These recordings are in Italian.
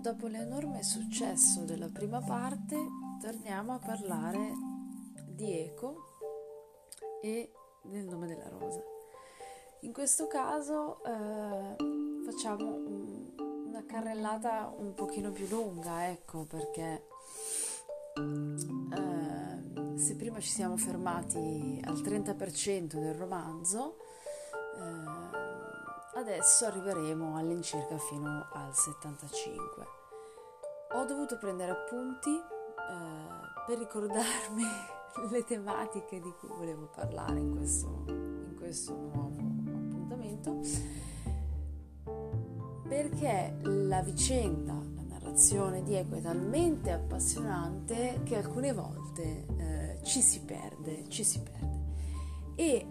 Dopo l'enorme successo della prima parte, torniamo a parlare di Eco e del nome della rosa. In questo caso facciamo una carrellata un pochino più lunga, ecco, perché se prima ci siamo fermati al 30% del romanzo, adesso arriveremo all'incirca fino al 75. Ho dovuto prendere appunti per ricordarmi le tematiche di cui volevo parlare in questo nuovo appuntamento, perché la vicenda, la narrazione di Eco è talmente appassionante che alcune volte ci si perde. E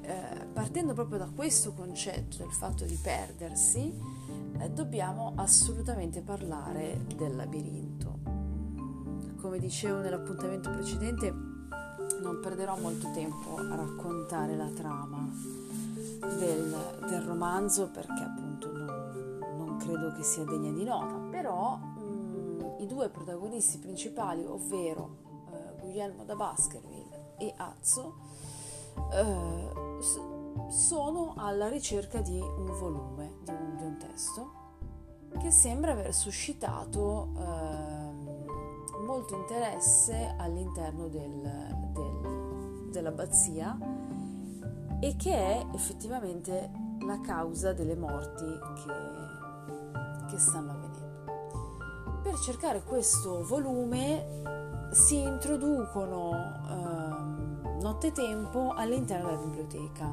partendo proprio da questo concetto del fatto di perdersi, dobbiamo assolutamente parlare del labirinto. Come dicevo nell'appuntamento precedente, non perderò molto tempo a raccontare la trama del romanzo, perché appunto non credo che sia degna di nota, però i due protagonisti principali, ovvero Guglielmo da Baskerville e Azzo, sono alla ricerca di un volume, di un testo che sembra aver suscitato molto interesse all'interno dell'abbazia, e che è effettivamente la causa delle morti che stanno avvenendo. Per cercare questo volume si introducono nottetempo all'interno della biblioteca,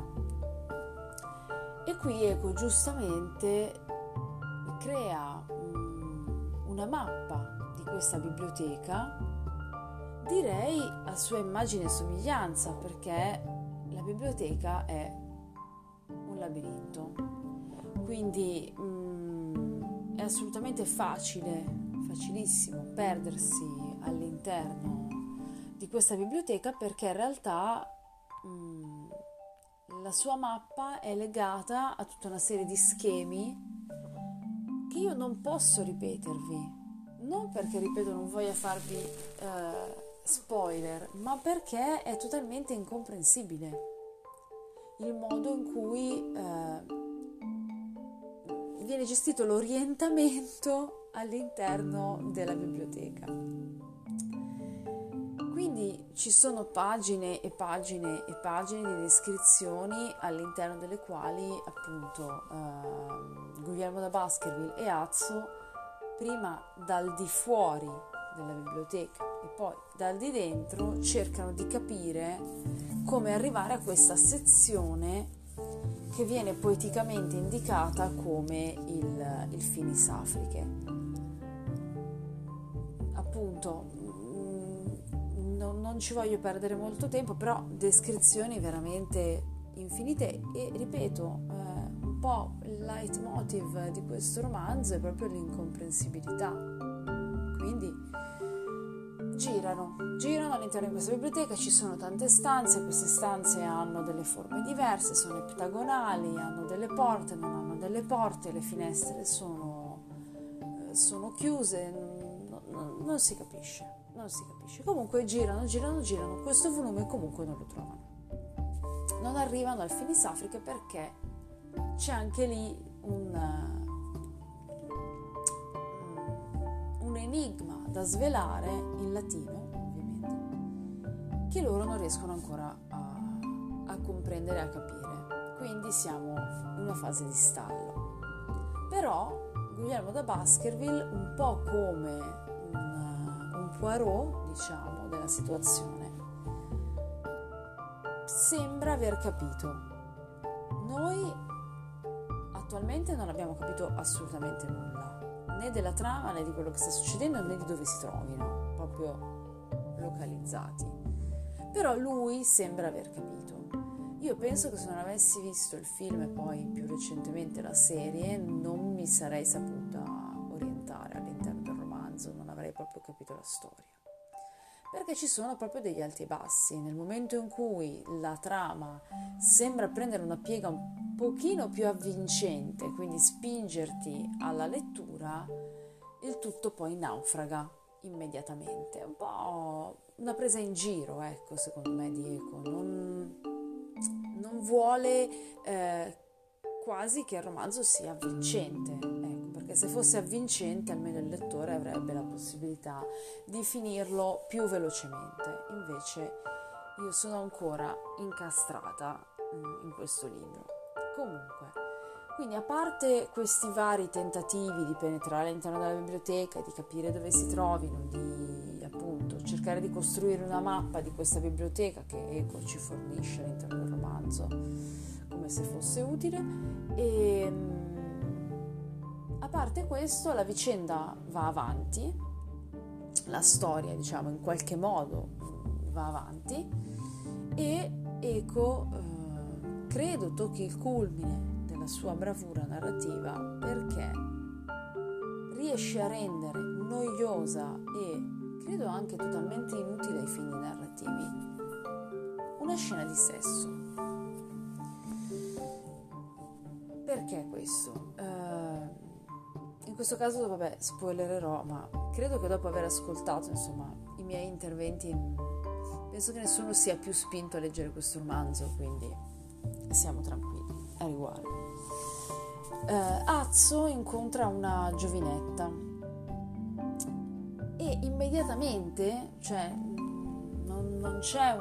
e qui Eco giustamente crea una mappa di questa biblioteca, direi a sua immagine e somiglianza, perché la biblioteca è un labirinto, quindi è assolutamente facilissimo perdersi all'interno di questa biblioteca, perché in realtà la sua mappa è legata a tutta una serie di schemi che io non posso ripetervi, non perché, ripeto, non voglia farvi spoiler, ma perché è totalmente incomprensibile il modo in cui viene gestito l'orientamento all'interno della biblioteca. Quindi ci sono pagine e pagine e pagine di descrizioni, all'interno delle quali appunto Guglielmo da Baskerville e Azzo, prima dal di fuori della biblioteca e poi dal di dentro, cercano di capire come arrivare a questa sezione che viene poeticamente indicata come il Finis Africae. Appunto, non ci voglio perdere molto tempo, però descrizioni veramente infinite, e ripeto, un po' il leitmotiv di questo romanzo è proprio l'incomprensibilità. Quindi girano all'interno di questa biblioteca, ci sono tante stanze, queste stanze hanno delle forme diverse, sono eptagonali, hanno delle porte, non hanno delle porte, le finestre sono chiuse, non si capisce. Comunque girano, questo volume comunque non lo trovano, non arrivano al Finis Africae, perché c'è anche lì un enigma da svelare in latino, ovviamente, che loro non riescono ancora a comprendere, a capire. Quindi siamo in una fase di stallo. Però Guglielmo da Baskerville, un po' come Poirot, diciamo, della situazione, sembra aver capito. Noi attualmente non abbiamo capito assolutamente nulla, né della trama, né di quello che sta succedendo, né di dove si trovino, proprio localizzati. Però lui sembra aver capito. Io penso che se non avessi visto il film e poi più recentemente la serie, non mi sarei saputa orientare all'interno del romanzo, non avrei proprio capito la storia, perché ci sono proprio degli alti e bassi. Nel momento in cui la trama sembra prendere una piega un pochino più avvincente, quindi spingerti alla lettura, il tutto poi naufraga immediatamente. È un po' una presa in giro, ecco, secondo me, di Eco. Non vuole quasi che il romanzo sia avvincente, ecco, perché se fosse avvincente almeno il lettore avrebbe la possibilità di finirlo più velocemente. Invece io sono ancora incastrata in questo libro. Comunque, quindi, a parte questi vari tentativi di penetrare all'interno della biblioteca, di capire dove si trovino, di appunto cercare di costruire una mappa di questa biblioteca che Eco ci fornisce all'interno del romanzo come se fosse utile, e a parte questo la vicenda va avanti, la storia, diciamo, in qualche modo va avanti, e Eco credo tocchi il culmine la sua bravura narrativa, perché riesce a rendere noiosa e credo anche totalmente inutile ai fini narrativi una scena di sesso. Perché questo? In questo caso, vabbè, spoilererò, ma credo che dopo aver ascoltato, insomma, i miei interventi, penso che nessuno sia più spinto a leggere questo romanzo, quindi siamo tranquilli a riguardo. Azzo incontra una giovinetta e immediatamente, cioè, non c'è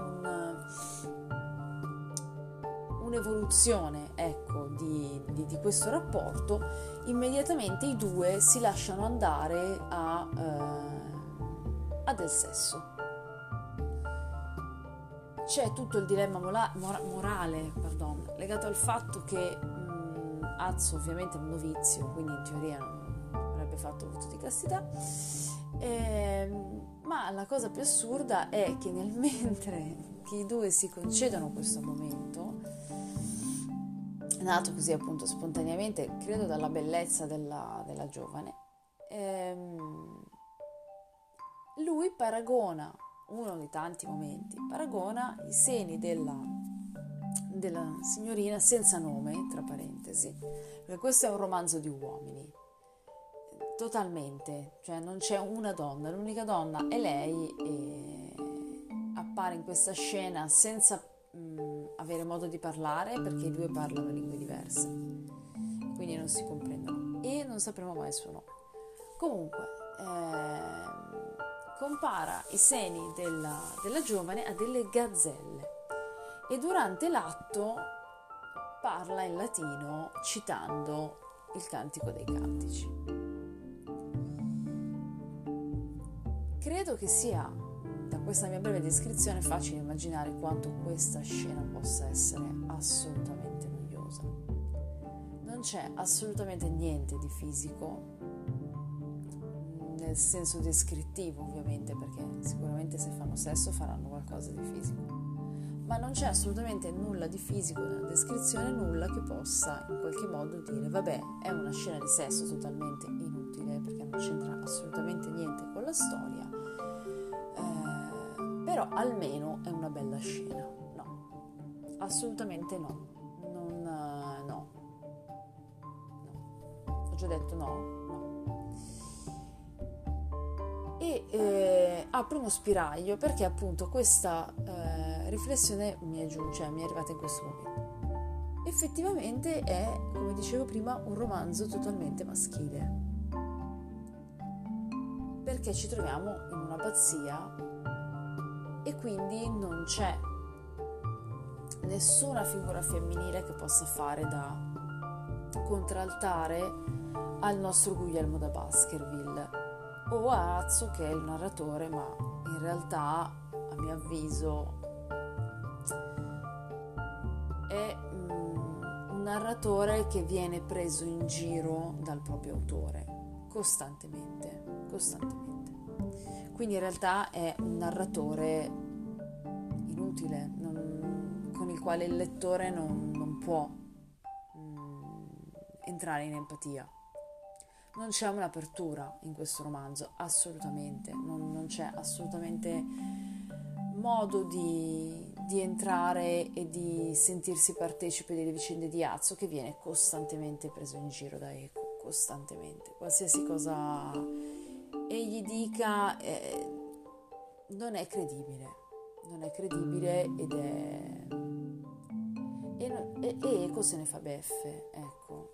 un'evoluzione, ecco, di questo rapporto. Immediatamente i due si lasciano andare a del sesso. C'è tutto il dilemma morale, legato al fatto che Azzo ovviamente è un novizio, quindi in teoria non avrebbe fatto voto di castità, ma la cosa più assurda è che nel mentre che i due si concedono questo momento, nato così appunto spontaneamente, credo dalla bellezza della giovane, lui paragona, uno dei tanti momenti, paragona i seni della signorina senza nome, tra parentesi, perché questo è un romanzo di uomini totalmente, cioè non c'è una donna, l'unica donna è lei, e appare in questa scena senza avere modo di parlare, perché i due parlano lingue diverse, quindi non si comprendono e non sapremo mai il suo nome. Comunque compara i seni della giovane a delle gazzelle e durante l'atto parla in latino citando il Cantico dei Cantici. Credo che sia, da questa mia breve descrizione, facile immaginare quanto questa scena possa essere assolutamente noiosa. Non c'è assolutamente niente di fisico, nel senso descrittivo ovviamente, perché sicuramente se fanno sesso faranno qualcosa di fisico, ma non c'è assolutamente nulla di fisico nella descrizione, nulla che possa in qualche modo dire vabbè, è una scena di sesso totalmente inutile perché non c'entra assolutamente niente con la storia, però almeno è una bella scena. No, assolutamente no, ho già detto no. E apre uno spiraglio, perché appunto questa riflessione mi è arrivata in questo momento. Effettivamente è, come dicevo prima, un romanzo totalmente maschile, perché ci troviamo in una pazzia e quindi non c'è nessuna figura femminile che possa fare da contraltare al nostro Guglielmo da Baskerville o a Azzo, che è il narratore, ma in realtà, a mio avviso, è un narratore che viene preso in giro dal proprio autore costantemente. Quindi in realtà è un narratore inutile, con il quale il lettore non può entrare in empatia. Non c'è un'apertura in questo romanzo, assolutamente, non c'è assolutamente modo di entrare e di sentirsi partecipe delle vicende di Azzo, che viene costantemente preso in giro da Eco, costantemente, qualsiasi cosa e gli dica non è credibile ed è... E Eco se ne fa beffe, ecco,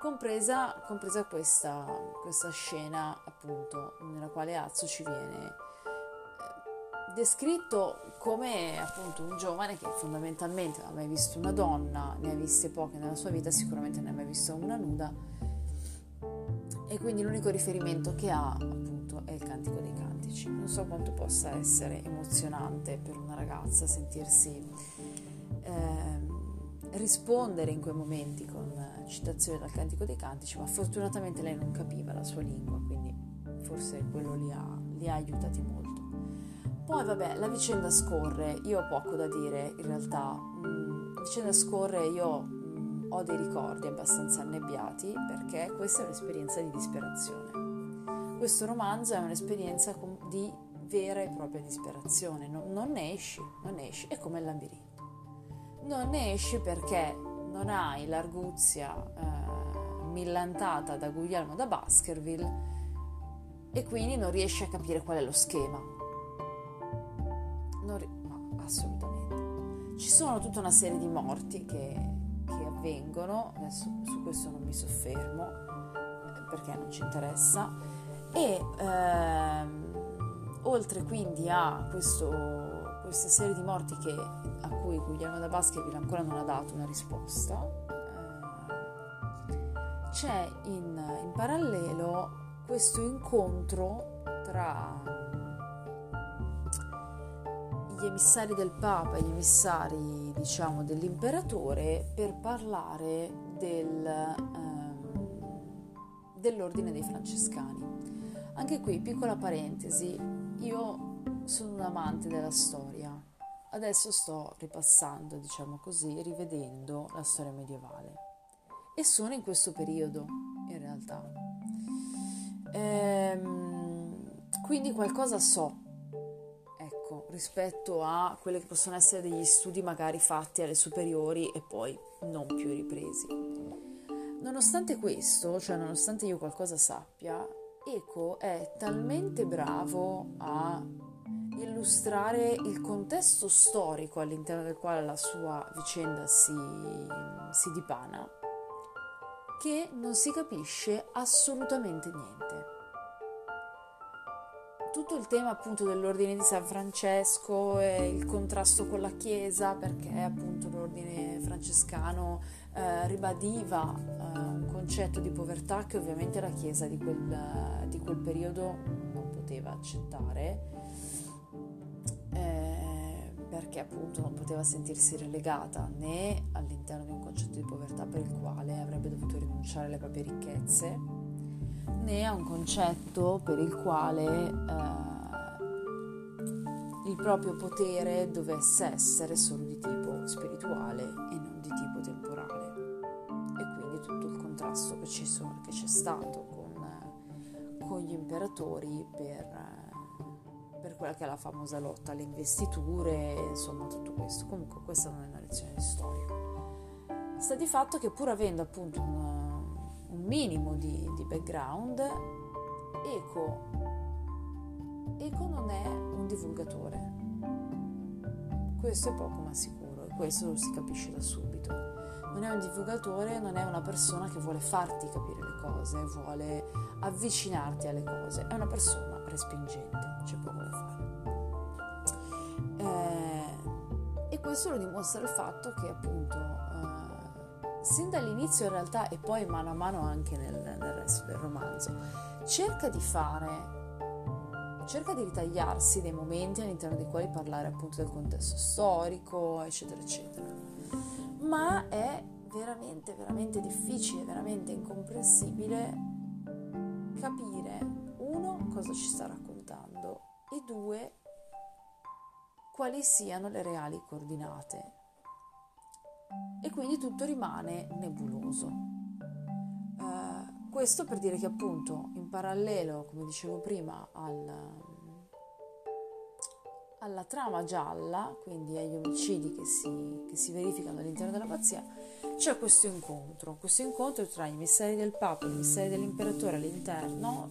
compresa questa scena, appunto, nella quale Azzo ci viene descritto come, appunto, un giovane che fondamentalmente non ha mai visto una donna, ne ha viste poche nella sua vita, sicuramente ne ha mai vista una nuda, e quindi l'unico riferimento che ha, appunto, è il Cantico dei Cantici. Non so quanto possa essere emozionante per una ragazza sentirsi rispondere in quei momenti con citazioni dal Cantico dei Cantici, ma fortunatamente lei non capiva la sua lingua, quindi forse quello li ha aiutati molto. Poi vabbè, la vicenda scorre, io ho poco da dire in realtà, ho dei ricordi abbastanza annebbiati perché questa è un'esperienza di disperazione. Questo romanzo è un'esperienza di vera e propria disperazione, non ne esci, è come il labirinto. Non ne esci perché non hai l'arguzia millantata da Guglielmo da Baskerville e quindi non riesci a capire qual è lo schema. Assolutamente. Ci sono tutta una serie di morti che avvengono, adesso su questo non mi soffermo perché non ci interessa, e oltre quindi a questa serie di morti a cui Guglielmo da Baskerville ancora non ha dato una risposta, c'è in parallelo questo incontro tra gli emissari del Papa e gli emissari, diciamo, dell'imperatore per parlare dell'ordine dei francescani. Anche qui, piccola parentesi, io sono un amante della storia. Adesso sto ripassando, diciamo così, rivedendo la storia medievale. E sono in questo periodo, in realtà. Quindi qualcosa so rispetto a quelle che possono essere degli studi magari fatti alle superiori e poi non più ripresi. Nonostante questo, cioè nonostante io qualcosa sappia, Eco è talmente bravo a illustrare il contesto storico all'interno del quale la sua vicenda si dipana, che non si capisce assolutamente niente. Tutto il tema, appunto, dell'ordine di San Francesco e il contrasto con la Chiesa, perché appunto l'ordine francescano ribadiva un concetto di povertà che ovviamente la Chiesa di quel periodo non poteva accettare, perché appunto non poteva sentirsi relegata né all'interno di un concetto di povertà per il quale avrebbe dovuto rinunciare alle proprie ricchezze, né a un concetto per il quale il proprio potere dovesse essere solo di tipo spirituale e non di tipo temporale. E quindi tutto il contrasto che c'è stato con gli imperatori per quella che è la famosa lotta alle investiture, insomma tutto questo. Comunque questa non è una lezione di storia. Sta di fatto che pur avendo appunto un minimo di background, Eco non è un divulgatore. Questo è poco ma sicuro, e questo lo si capisce da subito. Non è un divulgatore, non è una persona che vuole farti capire le cose, vuole avvicinarti alle cose, è una persona respingente, c'è poco da fare. E questo lo dimostra il fatto che appunto sin dall'inizio in realtà, e poi mano a mano anche nel resto del romanzo, cerca di ritagliarsi dei momenti all'interno dei quali parlare appunto del contesto storico, eccetera eccetera, ma è veramente veramente difficile, veramente incomprensibile capire, uno, cosa ci sta raccontando, e due, quali siano le reali coordinate. E quindi tutto rimane nebuloso. Questo per dire che appunto in parallelo, come dicevo prima, alla trama gialla, quindi agli omicidi che si verificano all'interno dell'abbazia, c'è questo incontro tra i misteri del Papa e i misteri dell'imperatore all'interno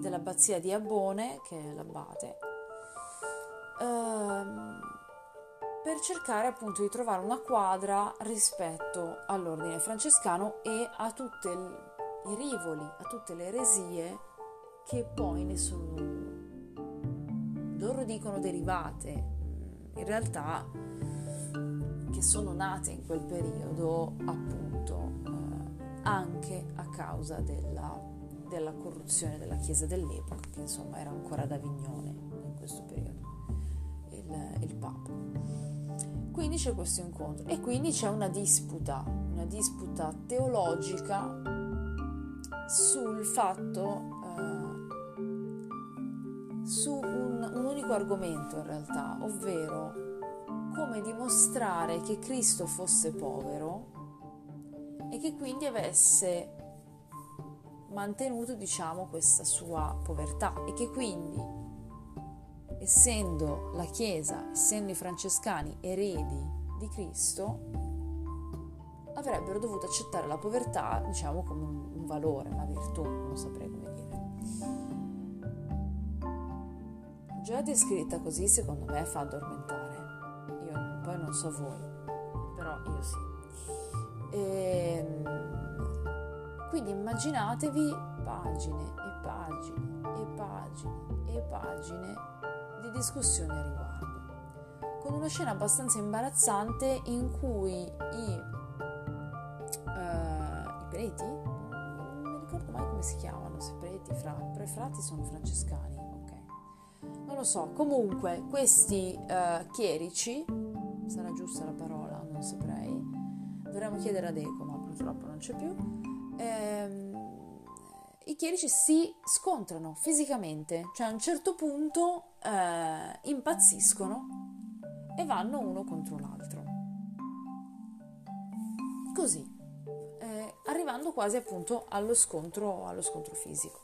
dell'abbazia di Abbone, che è l'abbate, per cercare appunto di trovare una quadra rispetto all'ordine francescano e a tutti i rivoli, a tutte le eresie che poi ne sono, loro dicono derivate, in realtà che sono nate in quel periodo appunto anche a causa della corruzione della Chiesa dell'epoca, che insomma era ancora ad Avignone in questo periodo il Papa. Quindi c'è questo incontro e quindi c'è una disputa teologica sul fatto, su un unico argomento in realtà, ovvero come dimostrare che Cristo fosse povero e che quindi avesse mantenuto, diciamo, questa sua povertà, e che quindi, essendo la Chiesa, essendo i francescani eredi di Cristo, avrebbero dovuto accettare la povertà, diciamo, come un valore, una virtù, non saprei come dire. Già descritta così, secondo me, fa addormentare. Io poi non so voi, però io sì. Quindi immaginatevi pagine di discussione a riguardo, con una scena abbastanza imbarazzante in cui i preti, non mi ricordo mai come si chiamano, se preti, prefrati sono francescani, non lo so, comunque questi chierici, sarà giusta la parola, non saprei, dovremmo chiedere ad Eco, ma purtroppo non c'è più, i chierici si scontrano fisicamente, cioè a un certo punto impazziscono e vanno uno contro l'altro, così, arrivando quasi appunto allo scontro fisico.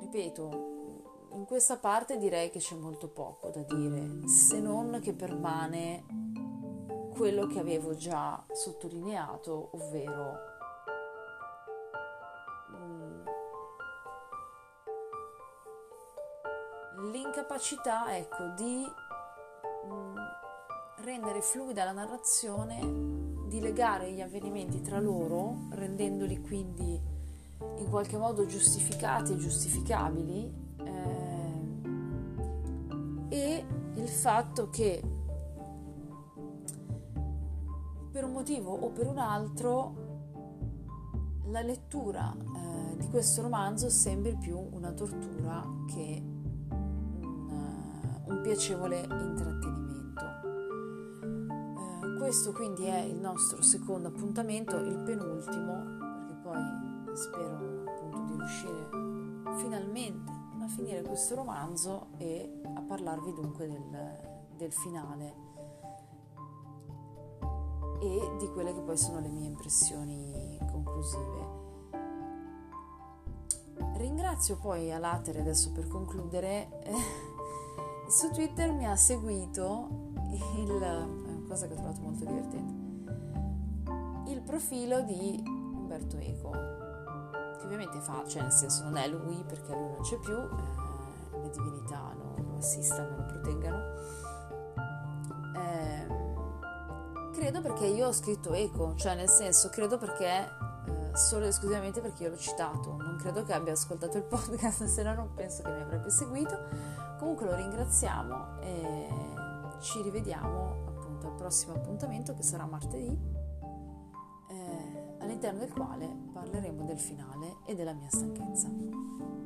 Ripeto, in questa parte direi che c'è molto poco da dire, se non che permane quello che avevo già sottolineato, ovvero l'incapacità, ecco, di rendere fluida la narrazione, di legare gli avvenimenti tra loro, rendendoli quindi in qualche modo giustificati e giustificabili, e il fatto che per un motivo o per un altro la lettura di questo romanzo sembri più una tortura che un piacevole intrattenimento. Questo quindi è il nostro secondo appuntamento, il penultimo, perché poi spero appunto di riuscire finalmente a finire questo romanzo e a parlarvi dunque del finale e di quelle che poi sono le mie impressioni conclusive. Ringrazio poi Alatere, adesso per concludere, su Twitter mi ha seguito cosa che ho trovato molto divertente, il profilo di Umberto Eco, che ovviamente fa, cioè nel senso non è lui perché lui non c'è più, le divinità non lo assistano, lo proteggano, credo perché io ho scritto Eco, cioè nel senso credo perché solo ed esclusivamente perché io l'ho citato, non credo che abbia ascoltato il podcast, se no non penso che mi avrebbe seguito. Comunque lo ringraziamo e ci rivediamo appunto al prossimo appuntamento, che sarà martedì, all'interno del quale parleremo del finale e della mia stanchezza.